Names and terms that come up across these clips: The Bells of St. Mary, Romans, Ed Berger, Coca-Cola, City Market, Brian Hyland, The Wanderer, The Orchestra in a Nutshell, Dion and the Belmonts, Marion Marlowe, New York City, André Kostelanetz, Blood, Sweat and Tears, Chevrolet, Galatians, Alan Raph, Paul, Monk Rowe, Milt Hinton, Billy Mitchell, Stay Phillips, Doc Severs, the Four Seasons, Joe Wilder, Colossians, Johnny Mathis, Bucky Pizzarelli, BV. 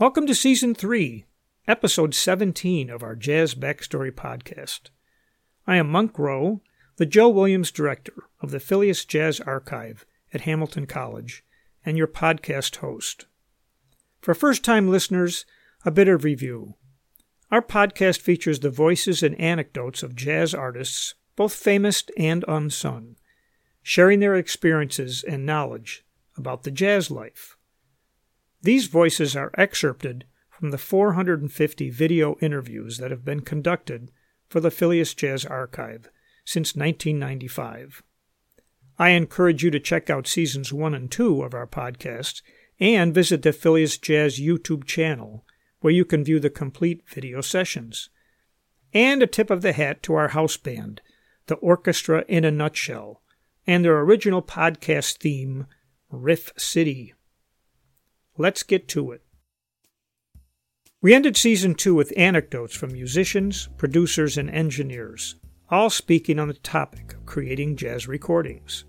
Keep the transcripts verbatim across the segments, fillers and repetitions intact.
Welcome to Season three, Episode seventeen of our Jazz Backstory podcast. I am Monk Rowe, the Joe Williams Director of the Phileas Jazz Archive at Hamilton College, and your podcast host. For first-time listeners, a bit of review. Our podcast features the voices and anecdotes of jazz artists, both famous and unsung, sharing their experiences and knowledge about the jazz life. These voices are excerpted from the four hundred fifty video interviews that have been conducted for the Phileas Jazz Archive since nineteen ninety-five. I encourage you to check out Seasons one and two of our podcast and visit the Phileas Jazz YouTube channel, where you can view the complete video sessions. And a tip of the hat to our house band, the Orchestra in a Nutshell, and their original podcast theme, Riff City. Let's get to it. We ended Season two with anecdotes from musicians, producers, and engineers, all speaking on the topic of creating jazz recordings.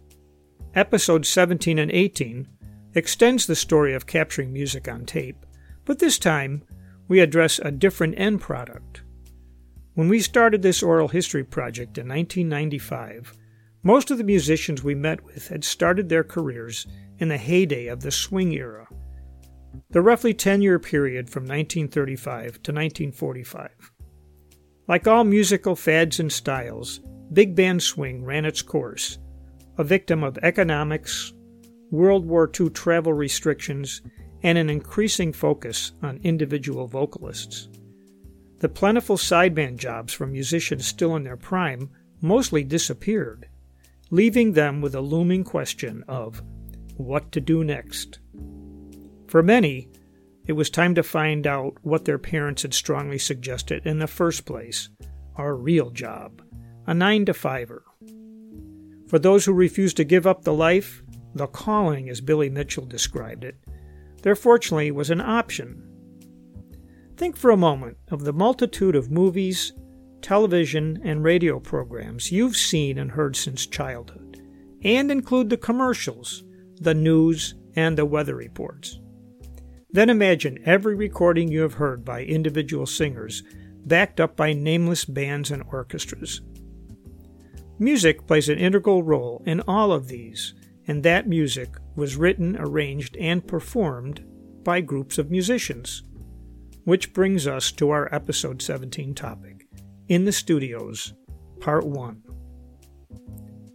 Episodes seventeen and eighteen extends the story of capturing music on tape, but this time we address a different end product. When we started this oral history project in nineteen ninety-five, most of the musicians we met with had started their careers in the heyday of the swing era, the roughly ten-year period from nineteen thirty-five to nineteen forty-five. Like all musical fads and styles, big band swing ran its course, a victim of economics, World War Two travel restrictions, and an increasing focus on individual vocalists. The plentiful sideband jobs for musicians still in their prime mostly disappeared, leaving them with a looming question of what to do next. For many, it was time to find out what their parents had strongly suggested in the first place, our real job, a nine to fiver. For those who refused to give up the life, the calling, as Billy Mitchell described it, there fortunately was an option. Think for a moment of the multitude of movies, television, and radio programs you've seen and heard since childhood, and include the commercials, the news, and the weather reports. Then imagine every recording you have heard by individual singers, backed up by nameless bands and orchestras. Music plays an integral role in all of these, and that music was written, arranged, and performed by groups of musicians. Which brings us to our Episode seventeen topic, In the Studios, Part one.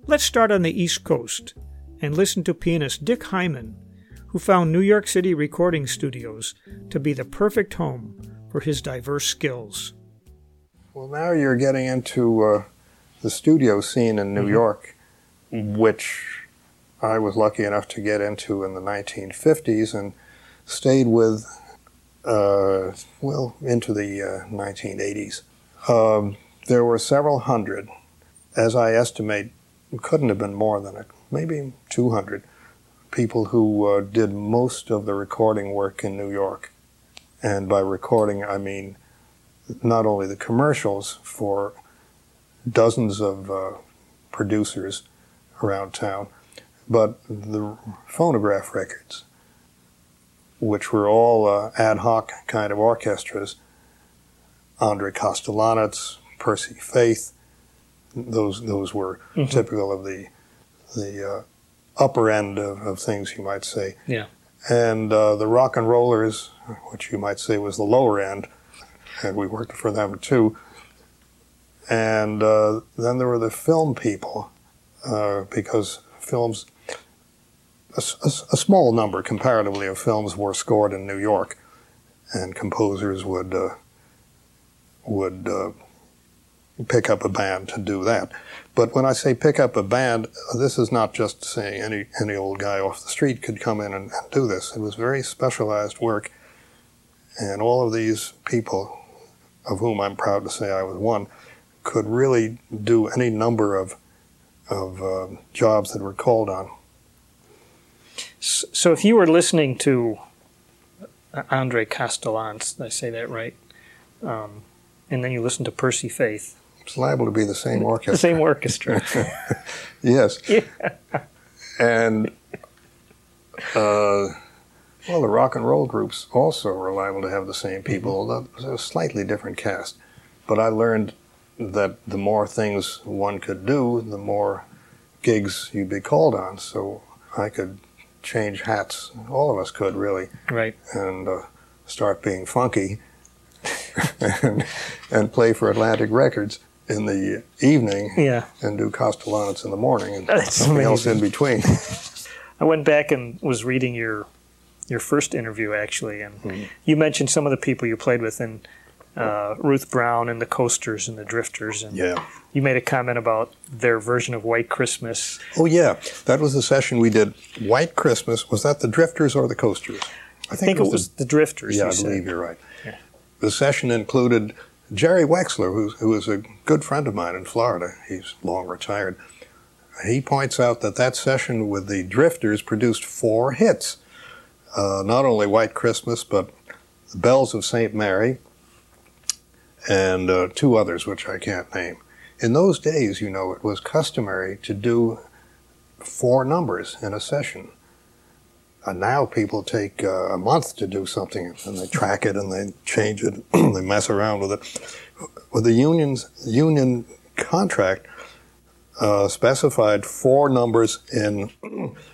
Let's start on the East Coast and listen to pianist Dick Hyman, who found New York City recording studios to be the perfect home for his diverse skills. Well, now you're getting into uh, the studio scene in New mm-hmm. York, which I was lucky enough to get into in the nineteen fifties and stayed with, uh, well, into the uh, nineteen eighties. Um, there were several hundred, as I estimate, couldn't have been more than it, maybe two hundred people who uh, did most of the recording work in New York. And by recording, I mean not only the commercials for dozens of uh, producers around town, but the phonograph records, which were all uh, ad hoc kind of orchestras. André Kostelanetz, Percy Faith, those those were mm-hmm. typical of the the uh, upper end of, of things, you might say. Yeah. And uh, the rock and rollers, which you might say was the lower end, and we worked for them too. And uh, then there were the film people, uh, because films, a, a, a small number comparatively of films were scored in New York, and composers would... Uh, would uh, pick up a band to do that. But when I say pick up a band, this is not just saying any any old guy off the street could come in and, and do this. It was very specialized work. And all of these people, of whom I'm proud to say I was one, could really do any number of, of uh, jobs that were called on. So if you were listening to André Kostelanetz, did I say that right? Um, And then you listen to Percy Faith. It's liable to be the same orchestra. The same orchestra. Yes. Yeah. And uh, well, Well, the rock and roll groups also are liable to have the same people, although it was a slightly different cast. But I learned that the more things one could do, the more gigs you'd be called on. So I could change hats. All of us could, really. Right. And uh, start being funky and, and play for Atlantic Records in the evening, yeah, and do Kostelanetz in the morning and That's something amazing. Else in between. I went back and was reading your your first interview, actually, and mm-hmm. you mentioned some of the people you played with, and uh, Ruth Brown and the Coasters and the Drifters. And yeah. You made a comment about their version of White Christmas. Oh, yeah. That was the session we did. White Christmas. Was that the Drifters or the Coasters? I think, I think it was, it was the, the Drifters. Yeah, I said. believe you're right. Yeah. The session included Jerry Wexler, who's, who is a good friend of mine in Florida. He's long retired. He points out that that session with the Drifters produced four hits. Uh, not only White Christmas, but The Bells of Saint Mary, and uh, two others, which I can't name. In those days, you know, it was customary to do four numbers in a session. And now people take uh, a month to do something, and they track it, and they change it, and they mess around with it. Well, the union's union contract uh, specified four numbers in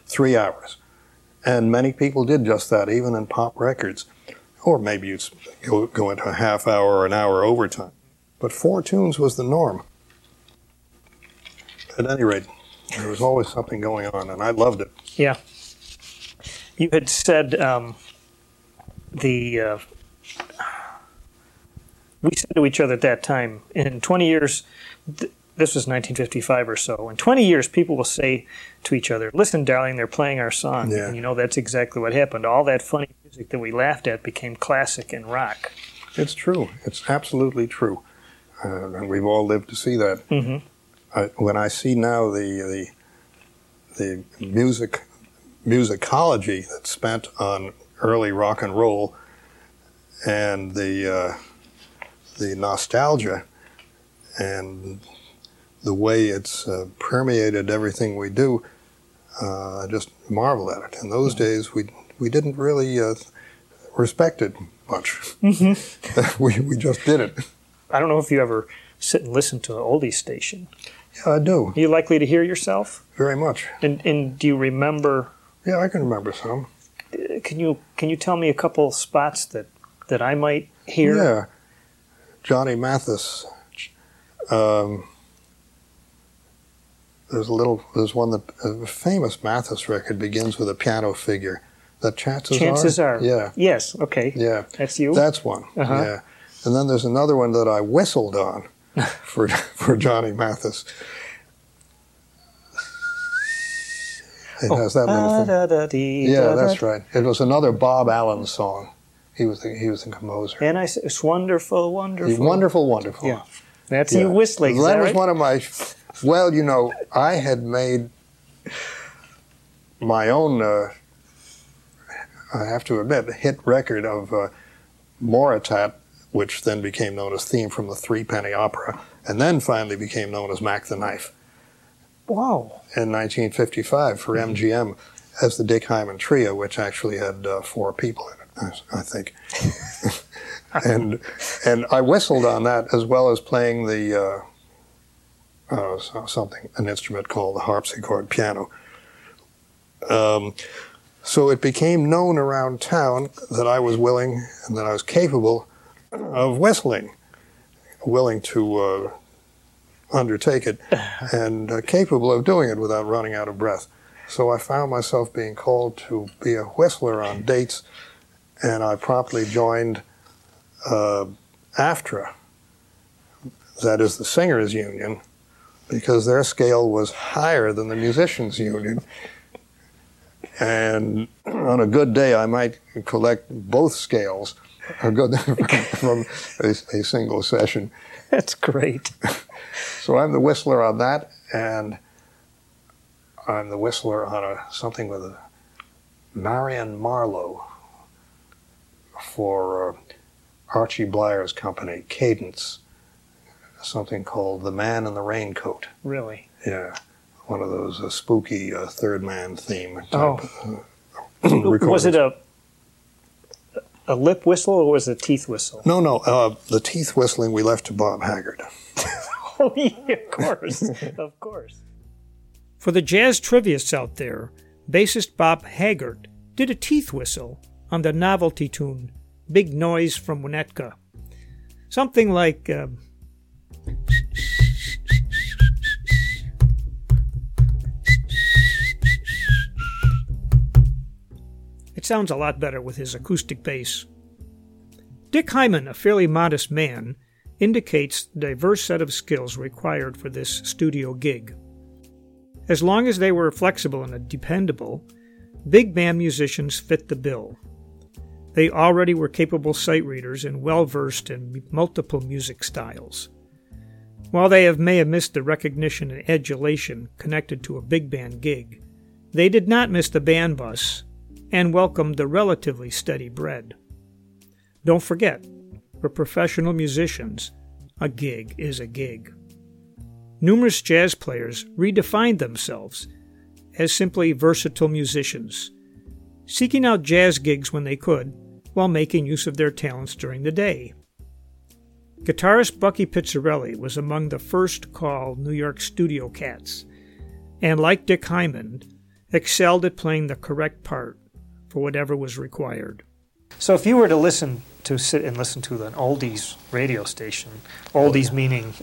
three hours. And many people did just that, even in pop records. Or maybe you'd go, go into a half hour or an hour overtime. But four tunes was the norm. At any rate, there was always something going on, and I loved it. Yeah. You had said um, the... Uh, we said to each other at that time, in twenty years... Th- This was nineteen fifty-five or so. In twenty years, people will say to each other, "Listen, darling, they're playing our song." Yeah. And you know, that's exactly what happened. All that funny music that we laughed at became classic and rock. It's true. It's absolutely true. Uh, and we've all lived to see that. Mm-hmm. I, when I see now the, the the music musicology that's spent on early rock and roll and the uh, the nostalgia and the way it's uh, permeated everything we do, I uh, just marvel at it. In those days, we we didn't really uh, respect it much. Mm-hmm. we we just did it. I don't know if you ever sit and listen to an oldies station. Yeah, I do. Are you likely to hear yourself? Very much. And and do you remember? Yeah, I can remember some. Uh, can you can you tell me a couple spots that, that I might hear? Yeah, Johnny Mathis. Um, There's a little. There's one that a famous Mathis record begins with a piano figure. That chances, chances are. Chances are. Yeah. Yes. Okay. Yeah. That's you. That's one. Uh-huh. Yeah. And then there's another one that I whistled on for for Johnny Mathis. It oh. has that little thing. Yeah, that's right. It was another Bob Allen song. He was the, he was the composer. And I said, "It's wonderful, wonderful, the wonderful, wonderful." Yeah. That's yeah. you whistling. That, that was right? one of my. Well, you know, I had made my own, uh, I have to admit, hit record of uh, Moritat, which then became known as Theme from the Three Penny Opera, and then finally became known as Mac the Knife. Wow. In nineteen fifty-five for M G M as the Dick Hyman Trio, which actually had uh, four people in it, I think. and and I whistled on that as well as playing the... Uh, Uh, something, an instrument called the harpsichord piano. Um, so it became known around town that I was willing and that I was capable of whistling, willing to uh, undertake it, and uh, capable of doing it without running out of breath. So I found myself being called to be a whistler on dates, and I promptly joined uh, AFTRA, that is the Singers Union, because their scale was higher than the musicians' union. And on a good day, I might collect both scales a good, from a, a single session. That's great. So I'm the whistler on that, and I'm the whistler on a, something with a Marion Marlowe for uh, Archie Blyer's company, Cadence. Something called The Man in the Raincoat. Really? Yeah. One of those uh, spooky uh, third man theme type oh. uh, recordings. Was it a a lip whistle or was it a teeth whistle? No, no. Uh, the teeth whistling we left to Bob Haggard. Oh, yeah, of course. Of course. For the jazz triviasts out there, bassist Bob Haggard did a teeth whistle on the novelty tune, Big Noise from Winnetka. Something like... Uh, It sounds a lot better with his acoustic bass. Dick Hyman, a fairly modest man, indicates the diverse set of skills required for this studio gig. As long as they were flexible and dependable, big band musicians fit the bill. They already were capable sight readers and well-versed in multiple music styles. While they have, may have missed the recognition and adulation connected to a big band gig, they did not miss the band bus and welcomed the relatively steady bread. Don't forget, for professional musicians, a gig is a gig. Numerous jazz players redefined themselves as simply versatile musicians, seeking out jazz gigs when they could while making use of their talents during the day. Guitarist Bucky Pizzarelli was among the first call New York studio cats, and like Dick Hyman, excelled at playing the correct part for whatever was required. So if you were to listen to sit and listen to an oldies radio station, oldies meaning,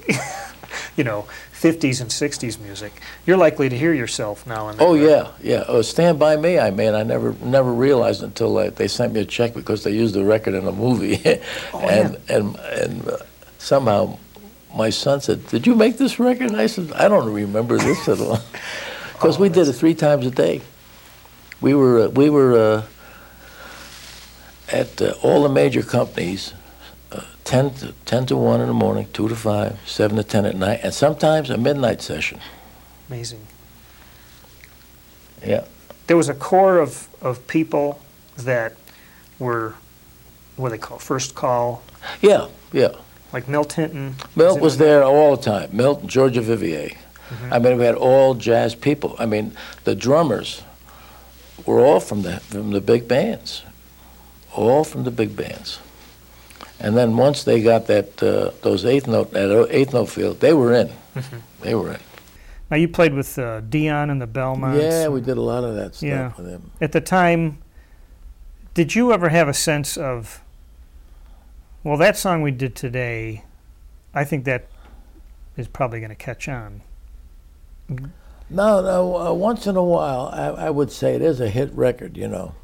you know, fifties and sixties music, you're likely to hear yourself now and then. Oh, yeah, yeah. Oh, Stand By Me, I mean, I never never realized until I, they sent me a check because they used the record in a movie. Oh, and, yeah. and and uh, somehow my son said, "Did you make this record?" And I said, "I don't remember this at all." Because oh, we did it three times a day. We were uh, we were uh, at uh, all the major companies, uh, ten to one in the morning, two to five, seven to ten at night, and sometimes a midnight session. Amazing. Yeah. There was a core of, of people that were, what do they call, first call? Yeah, yeah. Like Milt Hinton. Milt was there all the time. Milt and Georgia Vivier. Mm-hmm. I mean, we had all jazz people. I mean, the drummers were all from the from the big bands, all from the big bands. And then once they got that uh, those eighth note that eighth note field, they were in. Mm-hmm. They were in. Now you played with uh, Dion and the Belmonts. Yeah, we did a lot of that stuff yeah. with them. At the time, did you ever have a sense of, well, that song we did today, I think that is probably going to catch on? Mm-hmm. No, no. Uh, once in a while, I, I would say it is a hit record, you know,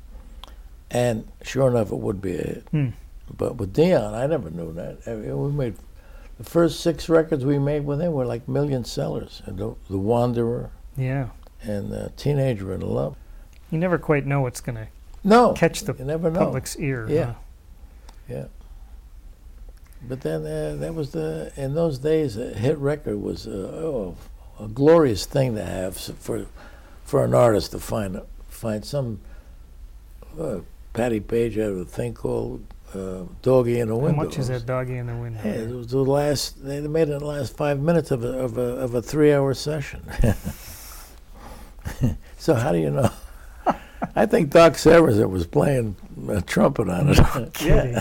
and sure enough, it would be a hit. Mm. But with Dion, I never knew that. I mean, we made the first six records we made with him were like million sellers. And the, the Wanderer, yeah, and uh, Teenager in Love. You never quite know what's going to no, catch the public's ear. Yeah, huh? yeah. But then uh, that was the in those days, a hit record was uh, oh. a glorious thing to have for for an artist to find find some uh, Patty Page out of a thing called uh, Doggy in the Window. How much is that Doggy in the Window? Yeah, it was the last. They made it the last five minutes of a of a, of a three hour session. So how do you know? I think Doc Severs was playing a trumpet on it. No kidding.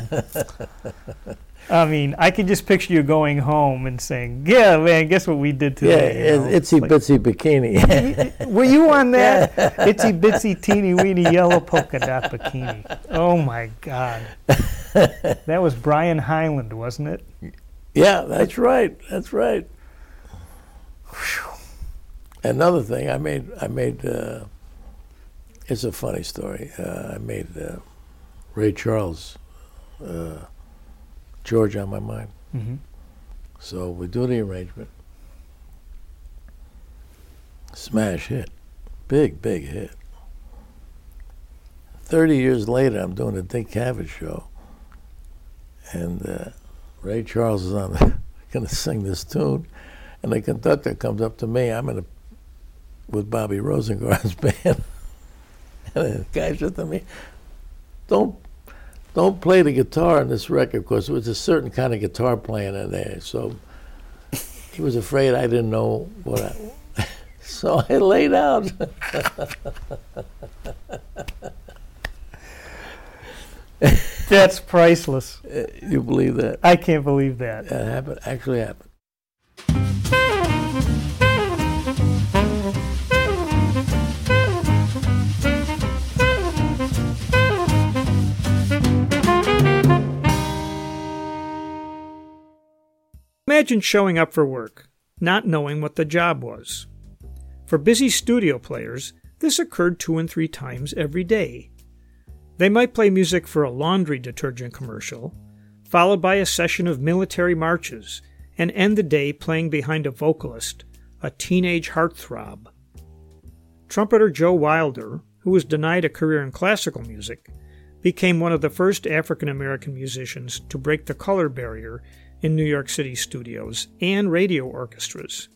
I mean, I can just picture you going home and saying, "Yeah, man, guess what we did today?" Yeah, you know? Itsy like, Bitsy Bikini. Were you on that? Itsy Bitsy Teeny Weeny Yellow Polka Dot Bikini. Oh, my God. That was Brian Hyland, wasn't it? Yeah, that's right. That's right. Whew. Another thing, I made, I made, uh, it's a funny story. Uh, I made uh, Ray Charles. Uh, George on My Mind. Mm-hmm. So we do the arrangement. Smash hit. Big, big hit. Thirty years later, I'm doing the Dick Cavett show. And uh, Ray Charles is on the, gonna sing this tune. And the conductor comes up to me. I'm in a, with Bobby Rosengren's band. And the guy said to me, don't Don't play the guitar on this record because it was a certain kind of guitar playing in there. So he was afraid I didn't know what I... So I laid out. That's priceless. Uh, you believe that? I can't believe that. That happened. Actually happened. Imagine showing up for work, not knowing what the job was. For busy studio players, this occurred two and three times every day. They might play music for a laundry detergent commercial, followed by a session of military marches, and end the day playing behind a vocalist, a teenage heartthrob. Trumpeter Joe Wilder, who was denied a career in classical music, became one of the first African-American musicians to break the color barrier in New York City studios and radio orchestras.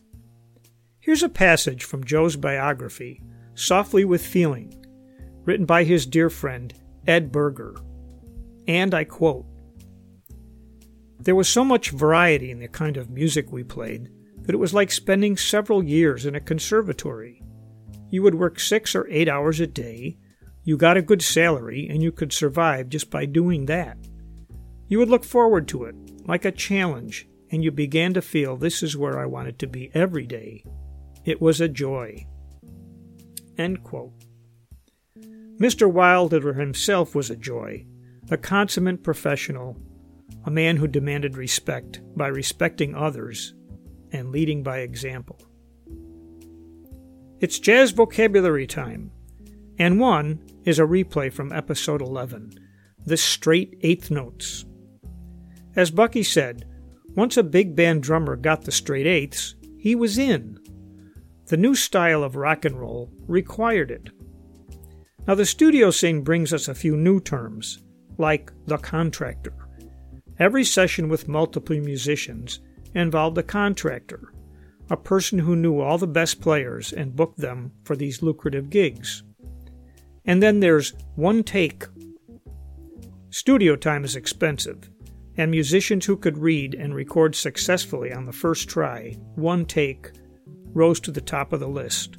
Here's a passage from Joe's biography, Softly with Feeling, written by his dear friend, Ed Berger. And I quote, "There was so much variety in the kind of music we played that it was like spending several years in a conservatory. You would work six or eight hours a day, you got a good salary, and you could survive just by doing that. You would look forward to it, like a challenge, and you began to feel this is where I wanted to be every day. It was a joy." End quote. Mister Wilder himself was a joy, a consummate professional, a man who demanded respect by respecting others and leading by example. It's jazz vocabulary time, and one is a replay from episode eleven, The Straight Eighth Notes. As Bucky said, once a big band drummer got the straight eighths, he was in. The new style of rock and roll required it. Now the studio scene brings us a few new terms, like the contractor. Every session with multiple musicians involved a contractor, a person who knew all the best players and booked them for these lucrative gigs. And then there's one take. Studio time is expensive, and musicians who could read and record successfully on the first try, one take, rose to the top of the list.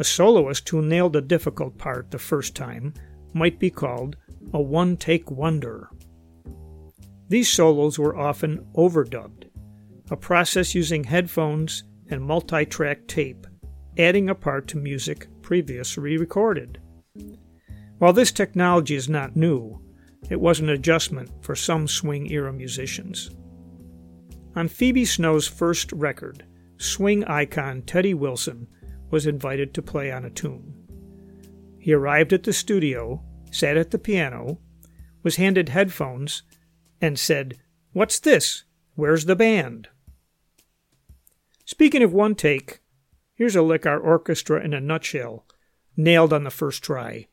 A soloist who nailed a difficult part the first time might be called a one-take wonder. These solos were often overdubbed, a process using headphones and multi-track tape, adding a part to music previously recorded. While this technology is not new, it was an adjustment for some swing-era musicians. On Phoebe Snow's first record, swing icon Teddy Wilson was invited to play on a tune. He arrived at the studio, sat at the piano, was handed headphones, and said, "What's this? Where's the band?" Speaking of one take, here's a lick our orchestra in a nutshell nailed on the first try.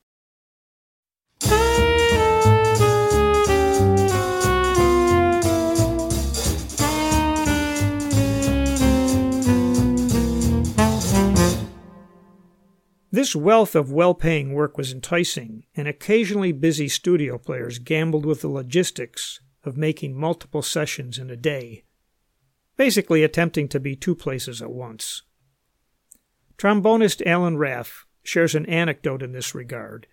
This wealth of well-paying work was enticing, and occasionally busy studio players gambled with the logistics of making multiple sessions in a day, basically attempting to be two places at once. Trombonist Alan Raph shares an anecdote in this regard,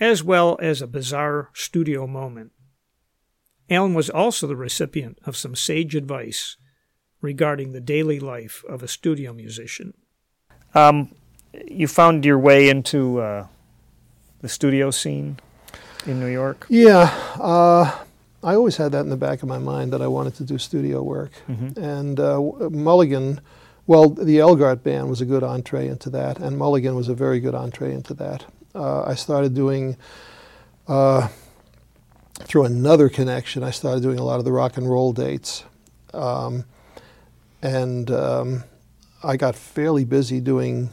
as well as a bizarre studio moment. Alan was also the recipient of some sage advice regarding the daily life of a studio musician. Um... You found your way into uh, the studio scene in New York? Yeah. Uh, I always had that in the back of my mind that I wanted to do studio work. Mm-hmm. And uh, Mulligan, well, the Elgart Band was a good entree into that, and Mulligan was a very good entree into that. Uh, I started doing, uh, through another connection, I started doing a lot of the rock and roll dates. Um, and um, I got fairly busy doing...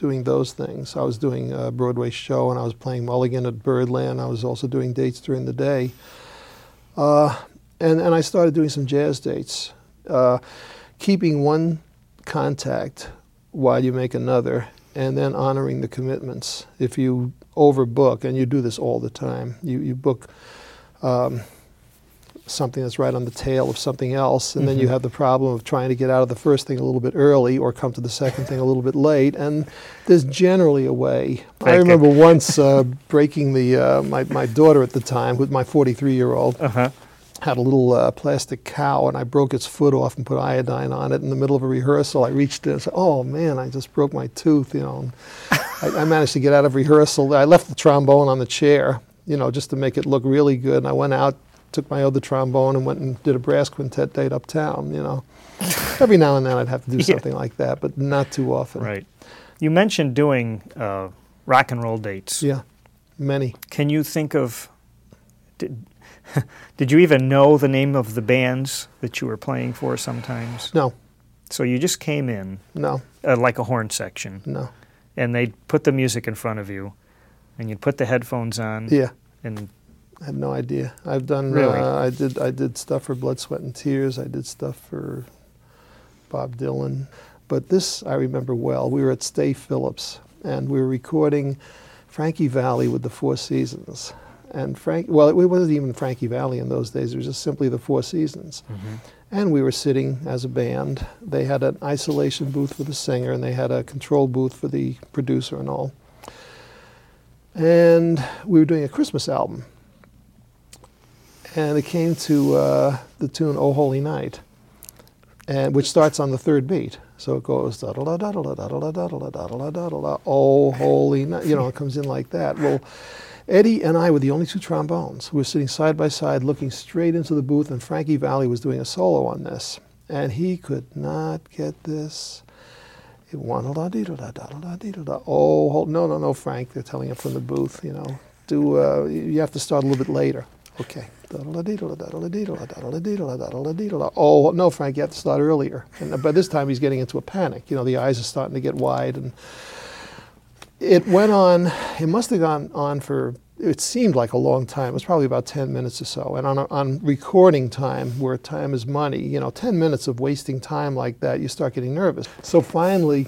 doing those things. I was doing a Broadway show, and I was playing Mulligan at Birdland. I was also doing dates during the day. Uh, and, and I started doing some jazz dates, uh, keeping one contact while you make another, and then honoring the commitments. If you overbook, and you do this all the time, you, you book um, something that's right on the tail of something else, and mm-hmm. then you have the problem of trying to get out of the first thing a little bit early or come to the second thing a little bit late, and there's generally a way. Okay. I remember once uh, breaking the, uh, my, my daughter at the time, with my forty-three-year-old, uh-huh. had a little uh, plastic cow, and I broke its foot off and put iodine on it. In the middle of a rehearsal, I reached in and said, oh man, I just broke my tooth, you know. I, I managed to get out of rehearsal. I left the trombone on the chair, you know, just to make it look really good, and I went out, took my other trombone and went and did a brass quintet date uptown, you know. Every now and then I'd have to do yeah. something like that, but not too often. Right. You mentioned doing uh, rock and roll dates. Yeah, many. Can you think of, did, did you even know the name of the bands that you were playing for sometimes? No. So you just came in. No. Uh, like a horn section. No. And they'd put the music in front of you, and you'd put the headphones on. Yeah. And... I have no idea. I've done. Really? Uh, I did. I did stuff for Blood, Sweat, and Tears. I did stuff for Bob Dylan. But this I remember well. We were at Stay Phillips, and we were recording Frankie Valli with the Four Seasons. And Frank. Well, it wasn't even Frankie Valli in those days. It was just simply the Four Seasons. Mm-hmm. And we were sitting as a band. They had an isolation booth for the singer, and they had a control booth for the producer and all. And we were doing a Christmas album. And it came to uh, the tune "Oh Holy Night," and which starts on the third beat. So it goes da da da da da da da da da da da da da. Oh Holy Night, you know, it comes in like that. Well, Eddie and I were the only two trombones who were sitting side by side, looking straight into the booth, and Frankie Valli was doing a solo on this, and he could not get this. It went da da da da da da da. Oh, no, no, no, Frank! They're telling him from the booth, you know, do uh, you have to start a little bit later? Okay. Oh, no, Frank, you have to start earlier. And by this time, he's getting into a panic. You know, the eyes are starting to get wide. And it went on, it must have gone on for, it seemed like a long time. It was probably about ten minutes or so. And on, a, on recording time, where time is money, you know, ten minutes of wasting time like that, you start getting nervous. So finally,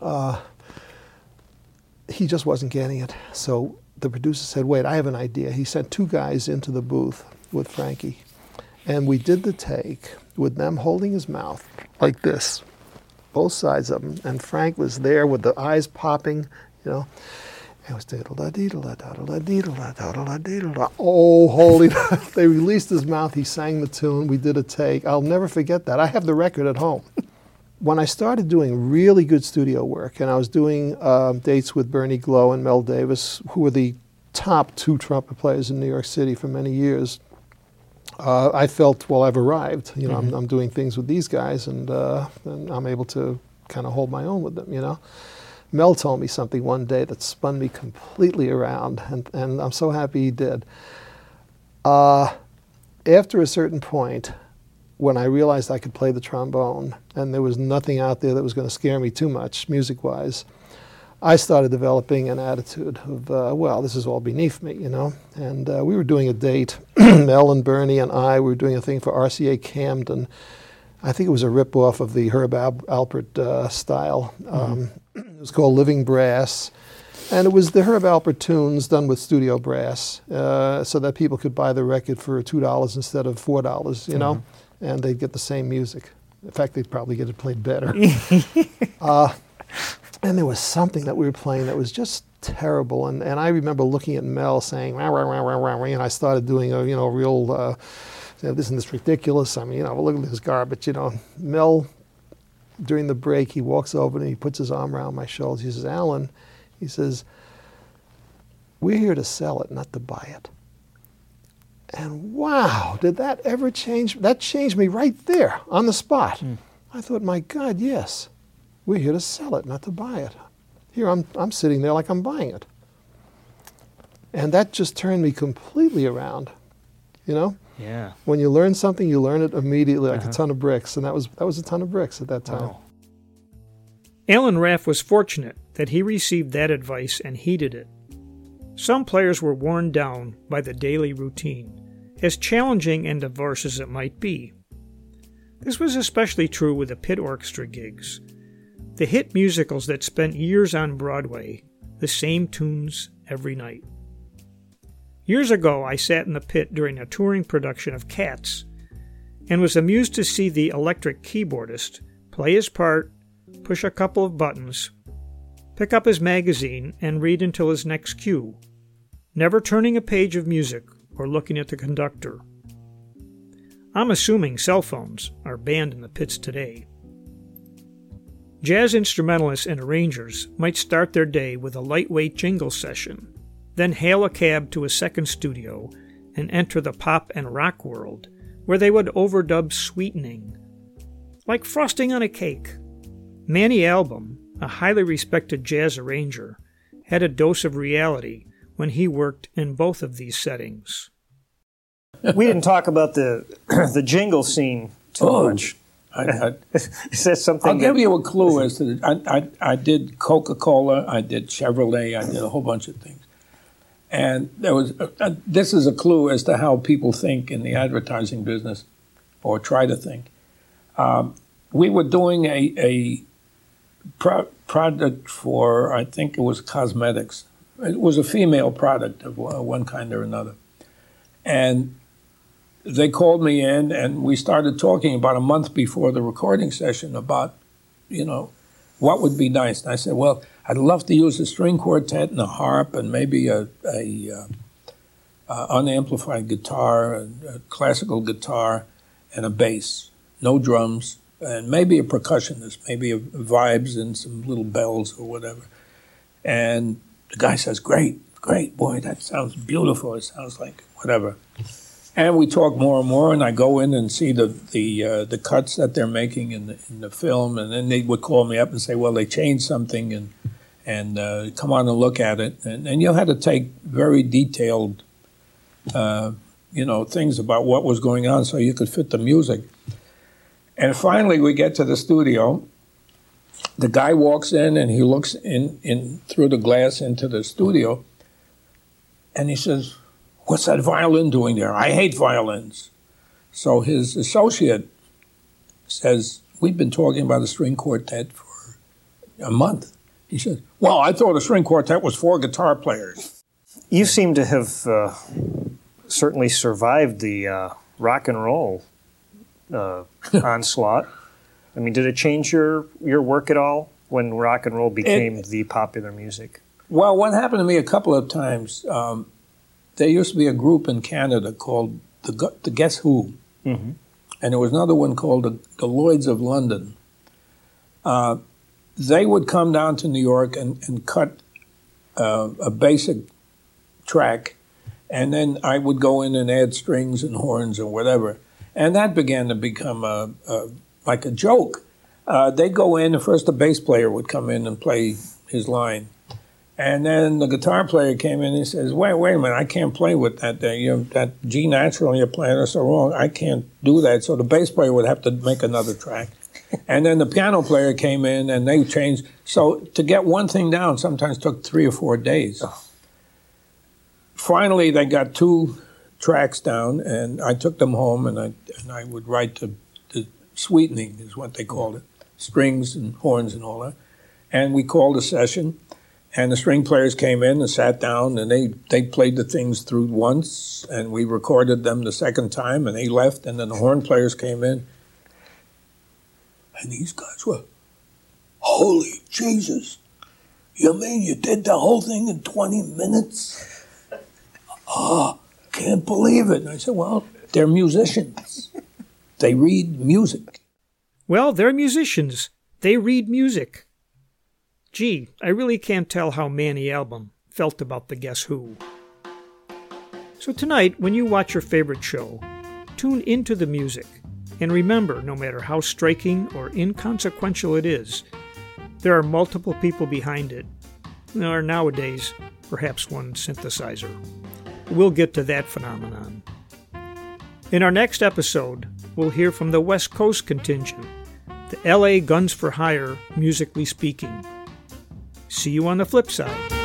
uh, he just wasn't getting it. So the producer said, wait, I have an idea. He sent two guys into the booth with Frankie, and we did the take with them holding his mouth like this, both sides of him, and Frank was there with the eyes popping, you know. It was da-da-da-da-da-da-da-da-da-da-da-da-da-da-da. Oh, holy. They released his mouth. He sang the tune. We did a take. I'll never forget that. I have the record at home. When I started doing really good studio work, and I was doing uh, dates with Bernie Glow and Mel Davis, who were the top two trumpet players in New York City for many years, uh, I felt, well, I've arrived. You know, mm-hmm. I'm, I'm doing things with these guys, and, uh, and I'm able to kind of hold my own with them, you know. Mel told me something one day that spun me completely around, and, and I'm so happy he did. Uh, after a certain point, when I realized I could play the trombone, and there was nothing out there that was going to scare me too much, music-wise, I started developing an attitude of, uh, well, this is all beneath me, you know? And uh, we were doing a date, Mel and Bernie and I, we were doing a thing for R C A Camden. I think it was a rip-off of the Herb Alpert uh, style. Um, mm-hmm. It was called Living Brass. And it was the Herb Alpert tunes done with studio brass, uh, so that people could buy the record for two dollars instead of four dollars, you mm-hmm. know? And they'd get the same music. In fact, they'd probably get it played better. uh, and there was something that we were playing that was just terrible. And, and I remember looking at Mel saying, rah, rah, rah, rah, rah, and I started doing a you know real, uh, you know, this and this ridiculous. I mean, you know, look at this garbage. You know, Mel, during the break, he walks over and he puts his arm around my shoulders. He says, Alan, he says, we're here to sell it, not to buy it. And wow, did that ever change? That changed me right there, on the spot. Mm. I thought, my God, yes. We're here to sell it, not to buy it. Here, I'm I'm sitting there like I'm buying it. And that just turned me completely around, you know? Yeah. When you learn something, you learn it immediately, like uh-huh. a ton of bricks. And that was, that was a ton of bricks at that time. Wow. Alan Raph was fortunate that he received that advice and heeded it. Some players were worn down by the daily routine, as challenging and diverse as it might be. This was especially true with the pit orchestra gigs, the hit musicals that spent years on Broadway, the same tunes every night. Years ago, I sat in the pit during a touring production of Cats and was amused to see the electric keyboardist play his part, push a couple of buttons, pick up his magazine, and read until his next cue, never turning a page of music or looking at the conductor. I'm assuming cell phones are banned in the pits today. Jazz instrumentalists and arrangers might start their day with a lightweight jingle session, then hail a cab to a second studio and enter the pop and rock world, where they would overdub sweetening, like frosting on a cake. Manny Album, a highly respected jazz arranger, had a dose of reality when he worked in both of these settings. We didn't talk about the the jingle scene too oh, much. I, I, Is that something? I'll that, give you a clue as to the, I, I, I did Coca-Cola, I did Chevrolet, I did a whole bunch of things. And there was a, a, this is a clue as to how people think in the advertising business, or try to think. Um, we were doing a, a pro- product for, I think it was cosmetics. It was a female product of one kind or another. And they called me in, and we started talking about a month before the recording session about, you know, what would be nice. And I said, well, I'd love to use a string quartet and a harp and maybe a, a, a, a unamplified guitar, a, a classical guitar, and a bass. No drums, and maybe a percussionist, maybe a vibes and some little bells or whatever. And the guy says, great, great, boy, that sounds beautiful. It sounds like whatever. And we talk more and more, and I go in and see the the, uh, the cuts that they're making in the, in the film, and then they would call me up and say, well, they changed something, and and uh, come on and look at it. And, and you'll have to take very detailed uh, you know, things about what was going on so you could fit the music. And finally, we get to the studio. The guy walks in, and he looks in, in through the glass into the studio, and he says, what's that violin doing there? I hate violins. So his associate says, we've been talking about a string quartet for a month. He says, well, I thought a string quartet was four guitar players. You seem to have uh, certainly survived the uh, rock and roll Uh, onslaught. I mean, did it change your, your work at all when rock and roll became it, the popular music? Well, what happened to me a couple of times, um, there used to be a group in Canada called the, the Guess Who, mm-hmm. and there was another one called the, the Lloyds of London. Uh, they would come down to New York and, and cut uh, a basic track, and then I would go in and add strings and horns and whatever. And that began to become a, a, like a joke. Uh, they'd go in, and first the bass player would come in and play his line. And then the guitar player came in and says, wait, wait a minute, I can't play with that. You know, that G natural you're playing is so wrong. I can't do that. So the bass player would have to make another track. And then the piano player came in, and they changed. So to get one thing down sometimes took three or four days. Finally, they got two tracks down, and I took them home, and I and I would write the, the sweetening is what they called it, strings and horns and all that. And we called a session, and the string players came in and sat down, and they, they played the things through once, and we recorded them the second time, and they left, and then the horn players came in, and these guys were, holy Jesus, you mean you did the whole thing in twenty minutes? Ah. Can't believe it. And I said, well, they're musicians. They read music. Well, they're musicians. They read music. Gee, I really can't tell how Manny Album felt about the Guess Who. So tonight, when you watch your favorite show, tune into the music. And remember, no matter how striking or inconsequential it is, there are multiple people behind it. There are nowadays perhaps one synthesizer. We'll get to that phenomenon. In our next episode, we'll hear from the West Coast contingent, the L A Guns for Hire, musically speaking. See you on the flip side.